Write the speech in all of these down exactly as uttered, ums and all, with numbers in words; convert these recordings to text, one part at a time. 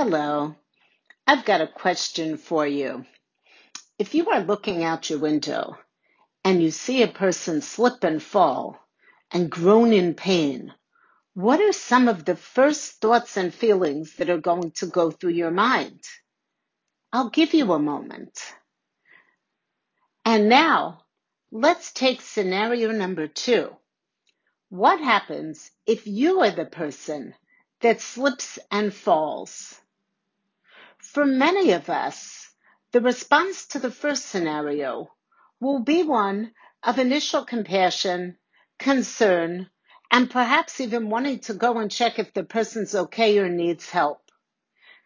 Hello, I've got a question for you. If you are looking out your window and you see a person slip and fall and groan in pain, what are some of the first thoughts and feelings that are going to go through your mind? I'll give you a moment. And now, let's take scenario number two. What happens if you are the person that slips and falls? For many of us, the response to the first scenario will be one of initial compassion, concern, and perhaps even wanting to go and check if the person's okay or needs help.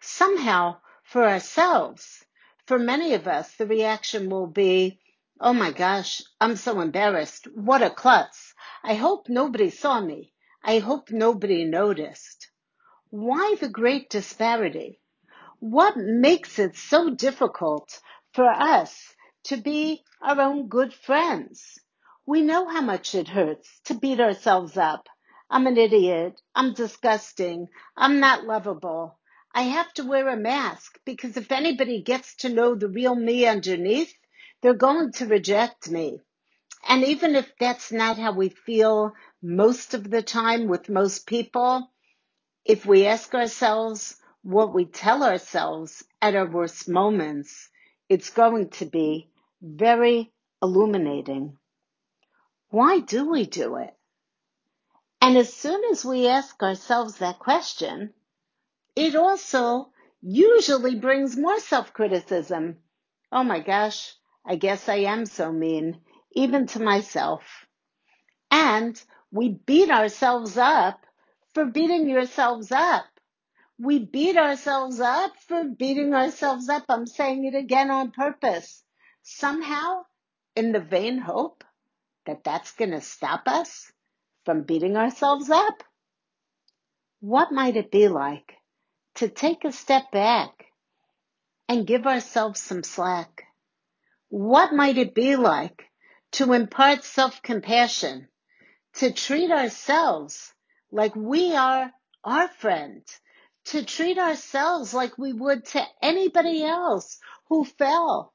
Somehow, for ourselves, for many of us, the reaction will be, oh my gosh, I'm so embarrassed. What a klutz. I hope nobody saw me. I hope nobody noticed. Why the great disparity? What makes it so difficult for us to be our own good friends? We know how much it hurts to beat ourselves up. I'm an idiot. I'm disgusting. I'm not lovable. I have to wear a mask because if anybody gets to know the real me underneath, they're going to reject me. And even if that's not how we feel most of the time with most people, if we ask ourselves, what we tell ourselves at our worst moments, it's going to be very illuminating. Why do we do it? And as soon as we ask ourselves that question, it also usually brings more self-criticism. Oh my gosh, I guess I am so mean, even to myself. And we beat ourselves up for beating yourselves up. We beat ourselves up for beating ourselves up. I'm saying it again on purpose. Somehow, in the vain hope that that's going to stop us from beating ourselves up. What might it be like to take a step back and give ourselves some slack? What might it be like to impart self-compassion, to treat ourselves like we are our friend, to treat ourselves like we would to anybody else who fell,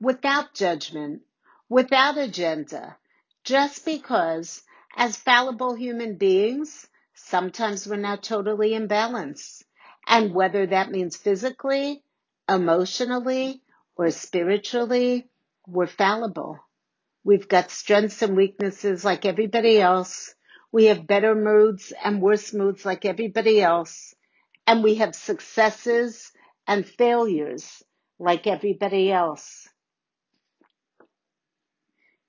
without judgment, without agenda, just because as fallible human beings, sometimes we're not totally in balance. And whether that means physically, emotionally, or spiritually, we're fallible. We've got strengths and weaknesses like everybody else. We have better moods and worse moods like everybody else. And we have successes and failures like everybody else.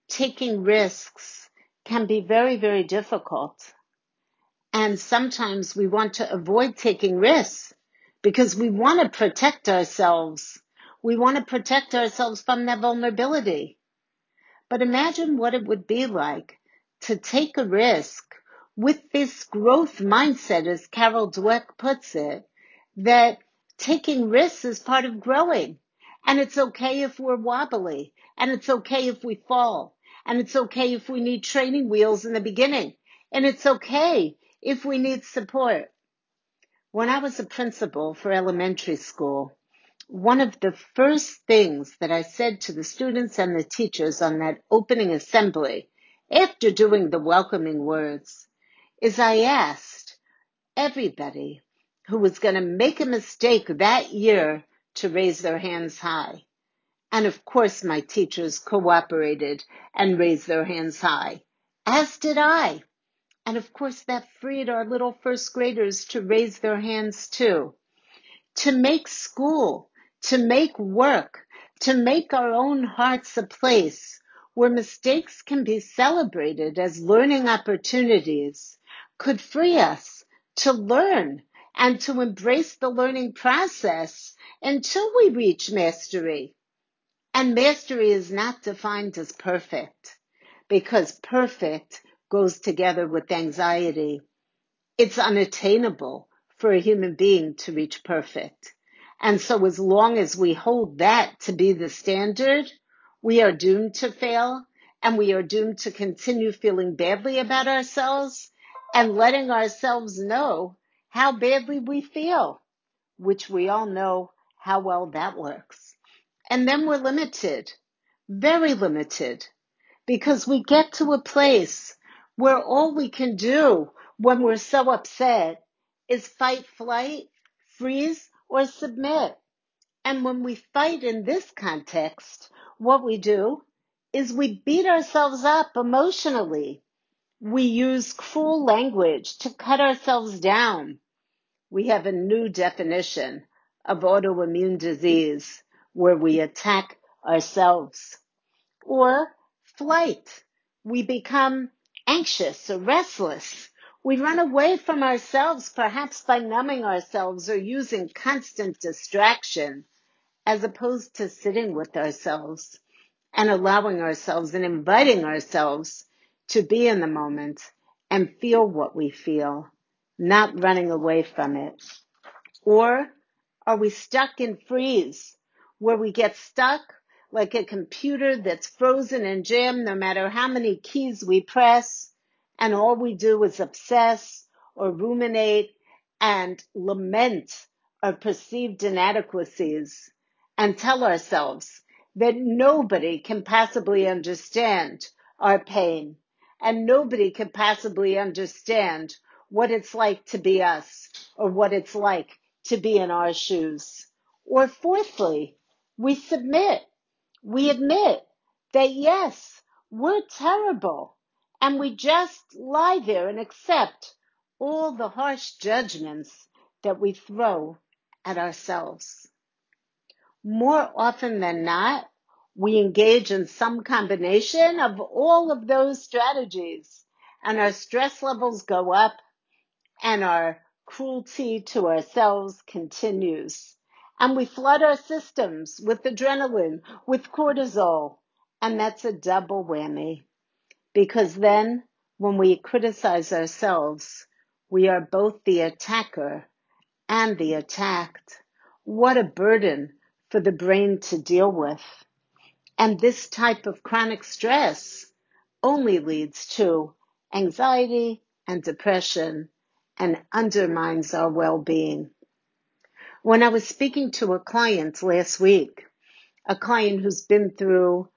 Taking risks can be very, very difficult. And sometimes we want to avoid taking risks because we want to protect ourselves. We want to protect ourselves from that vulnerability. But imagine what it would be like to take a risk with this growth mindset, as Carol Dweck puts it, that taking risks is part of growing. And it's okay if we're wobbly. And it's okay if we fall. And it's okay if we need training wheels in the beginning. And it's okay if we need support. When I was a principal for elementary school, one of the first things that I said to the students and the teachers on that opening assembly, after doing the welcoming words, is I asked everybody who was going to make a mistake that year to raise their hands high. And of course, my teachers cooperated and raised their hands high, as did I. And of course, that freed our little first graders to raise their hands too. To make school, to make work, to make our own hearts a place where mistakes can be celebrated as learning opportunities, could free us to learn and to embrace the learning process until we reach mastery. And mastery is not defined as perfect, because perfect goes together with anxiety. It's unattainable for a human being to reach perfect. And so as long as we hold that to be the standard, we are doomed to fail, and we are doomed to continue feeling badly about ourselves and letting ourselves know how badly we feel. which we all know how well that works. And then we're limited, very limited, because we get to a place where all we can do when we're so upset is fight, flight, freeze, or submit. And when we fight in this context, what we do is we beat ourselves up emotionally. We use cruel language to cut ourselves down. We have a new definition of autoimmune disease where we attack ourselves. Or flight. We become anxious or restless. We run away from ourselves, perhaps by numbing ourselves or using constant distraction, as opposed to sitting with ourselves and allowing ourselves and inviting ourselves to be in the moment and feel what we feel, not running away from it. Or are we stuck in freeze, where we get stuck like a computer that's frozen and jammed no matter how many keys we press, and all we do is obsess or ruminate and lament our perceived inadequacies and tell ourselves that nobody can possibly understand our pain, and nobody could possibly understand what it's like to be us or what it's like to be in our shoes. Or fourthly, we submit. We admit that, yes, we're terrible, and we just lie there and accept all the harsh judgments that we throw at ourselves. More often than not, we engage in some combination of all of those strategies, and our stress levels go up, and our cruelty to ourselves continues. And we flood our systems with adrenaline, with cortisol, and that's a double whammy. Because then, when we criticize ourselves, we are both the attacker and the attacked. What a burden for the brain to deal with. And this type of chronic stress only leads to anxiety and depression and undermines our well-being. When I was speaking to a client last week, a client who's been through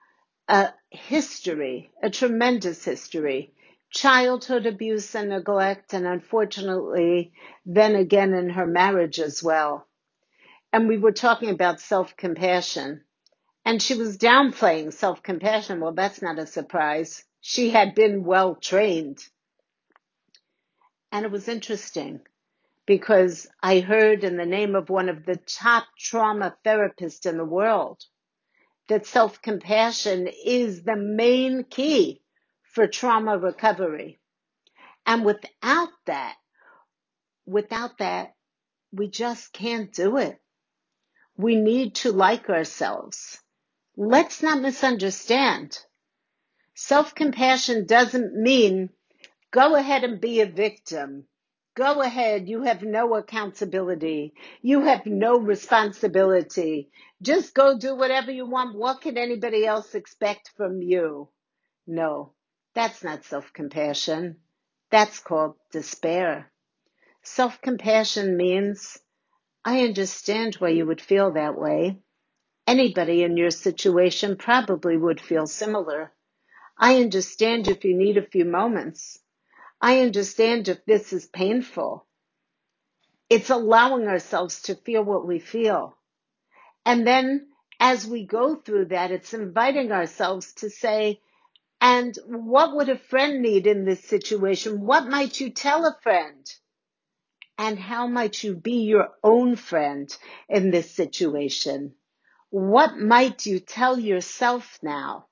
a history, a tremendous history, childhood abuse and neglect, and unfortunately, then again in her marriage as well. And we were talking about self-compassion. And she was downplaying self-compassion. Well, that's not a surprise. She had been well-trained. And it was interesting because I heard in the name of one of the top trauma therapists in the world that self-compassion is the main key for trauma recovery. And without that, without that, we just can't do it. We need to like ourselves. Let's not misunderstand. Self-compassion doesn't mean go ahead and be a victim. Go ahead. You have no accountability. You have no responsibility. Just go do whatever you want. What can anybody else expect from you? No, that's not self-compassion. That's called despair. Self-compassion means I understand why you would feel that way. Anybody in your situation probably would feel similar. I understand if you need a few moments. I understand if this is painful. It's allowing ourselves to feel what we feel. And then as we go through that, it's inviting ourselves to say, and what would a friend need in this situation? What might you tell a friend? And how might you be your own friend in this situation? What might you tell yourself now?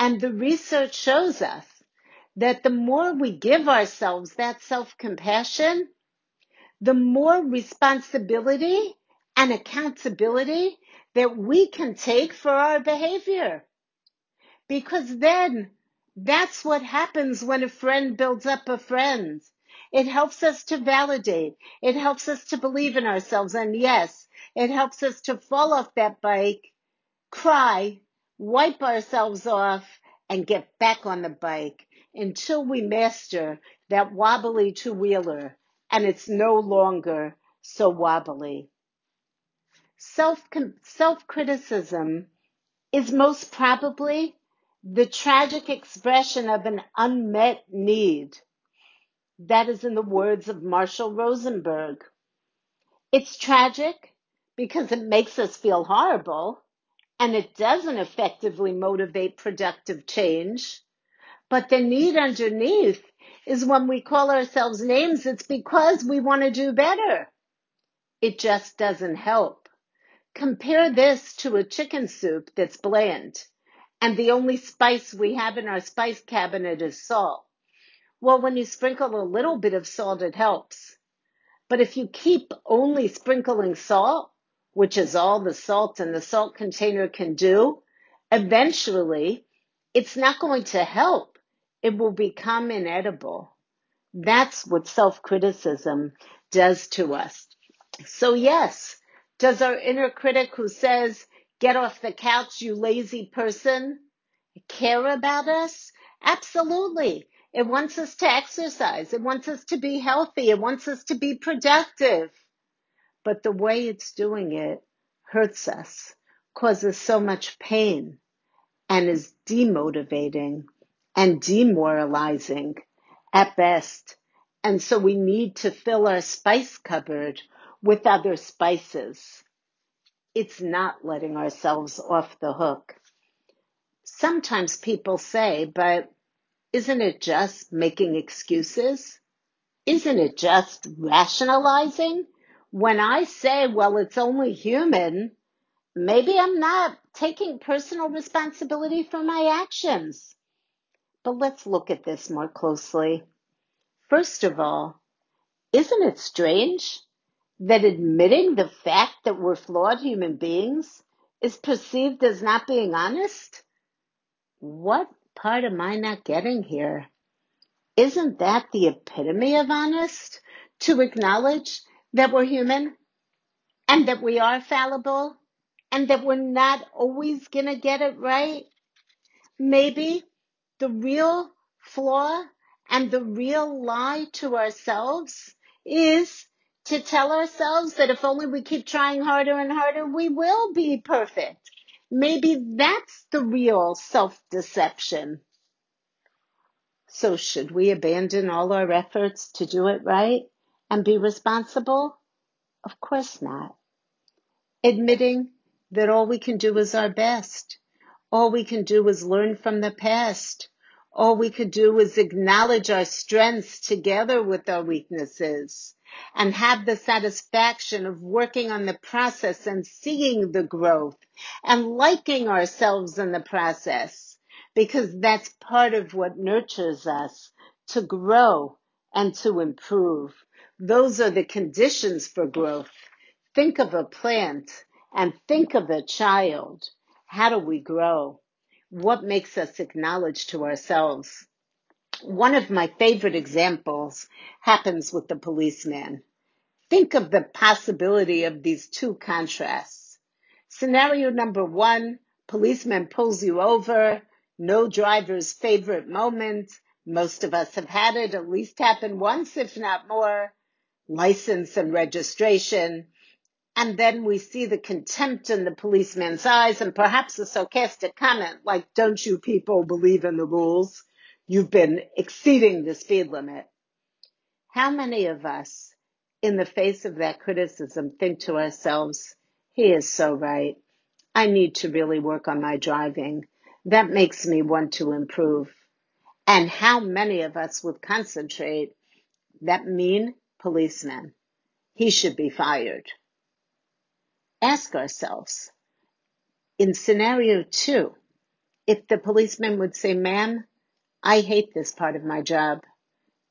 And the research shows us that the more we give ourselves that self-compassion, the more responsibility and accountability that we can take for our behavior. Because then that's what happens when a friend builds up a friend. It helps us to validate. It helps us to believe in ourselves. And yes, it helps us to fall off that bike, cry, wipe ourselves off, and get back on the bike until we master that wobbly two-wheeler and it's no longer so wobbly. Self, self-criticism is most probably the tragic expression of an unmet need. That is in the words of Marshall Rosenberg. It's tragic because it makes us feel horrible and it doesn't effectively motivate productive change. But the need underneath is when we call ourselves names, it's because we want to do better. It just doesn't help. Compare this to a chicken soup that's bland, and the only spice we have in our spice cabinet is salt. Well, when you sprinkle a little bit of salt, it helps. But if you keep only sprinkling salt, which is all the salt in the salt container can do, eventually it's not going to help. It will become inedible. That's what self-criticism does to us. So yes, does our inner critic who says, "Get off the couch, you lazy person," care about us? Absolutely. It wants us to exercise. It wants us to be healthy. It wants us to be productive. But the way it's doing it hurts us, causes so much pain, and is demotivating and demoralizing at best. And so we need to fill our spice cupboard with other spices. It's not letting ourselves off the hook. Sometimes people say, but isn't it just making excuses? Isn't it just rationalizing? When I say, well, it's only human, maybe I'm not taking personal responsibility for my actions. But let's look at this more closely. First of all, isn't it strange that admitting the fact that we're flawed human beings is perceived as not being honest? What part am I not getting here? Isn't that the epitome of honest? To acknowledge that we're human and that we are fallible and that we're not always going to get it right. Maybe the real flaw and the real lie to ourselves is to tell ourselves that if only we keep trying harder and harder, we will be perfect. Maybe that's the real self-deception. So should we abandon all our efforts to do it right and be responsible? Of course not. Admitting that all we can do is our best. All we can do is learn from the past. All we can do is acknowledge our strengths together with our weaknesses and have the satisfaction of working on the process and seeing the growth and liking ourselves in the process, because that's part of what nurtures us to grow and to improve. Those are the conditions for growth. Think of a plant and think of a child. How do we grow? What makes us acknowledge to ourselves? One of my favorite examples happens with the policeman. Think of the possibility of these two contrasts. Scenario number one, policeman pulls you over, no driver's favorite moment. Most of us have had it at least happen once, if not more. License and registration. And then we see the contempt in the policeman's eyes and perhaps a sarcastic comment like, "Don't you people believe in the rules? You've been exceeding the speed limit." How many of us, in the face of that criticism, think to ourselves, "He is so right. I need to really work on my driving. That makes me want to improve." And how many of us would concentrate, "That mean policeman, he should be fired." Ask ourselves, in scenario two, if the policeman would say, "Ma'am, I hate this part of my job.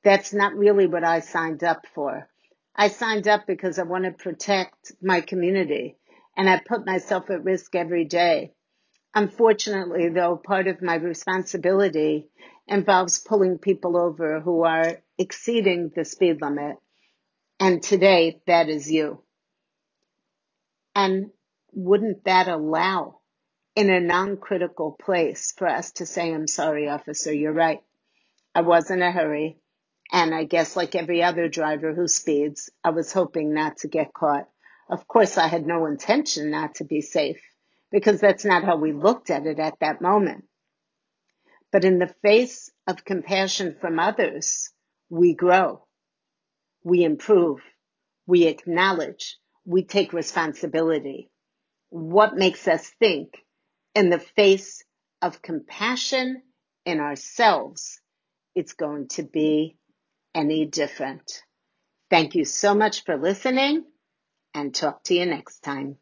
That's not really what I signed up for. I signed up because I want to protect my community, and I put myself at risk every day. Unfortunately, though, part of my responsibility involves pulling people over who are exceeding the speed limit. And today, that is you." And wouldn't that allow, in a non-critical place, for us to say, "I'm sorry, officer, you're right. I was in a hurry, And I guess like every other driver who speeds, I was hoping not to get caught. Of course, I had no intention not to be safe because that's not how we looked at it at that moment. But in the face of compassion from others, we grow, we improve, we acknowledge, we take responsibility. What makes us think in the face of compassion in ourselves, it's going to be any different? Thank you so much for listening, and talk to you next time.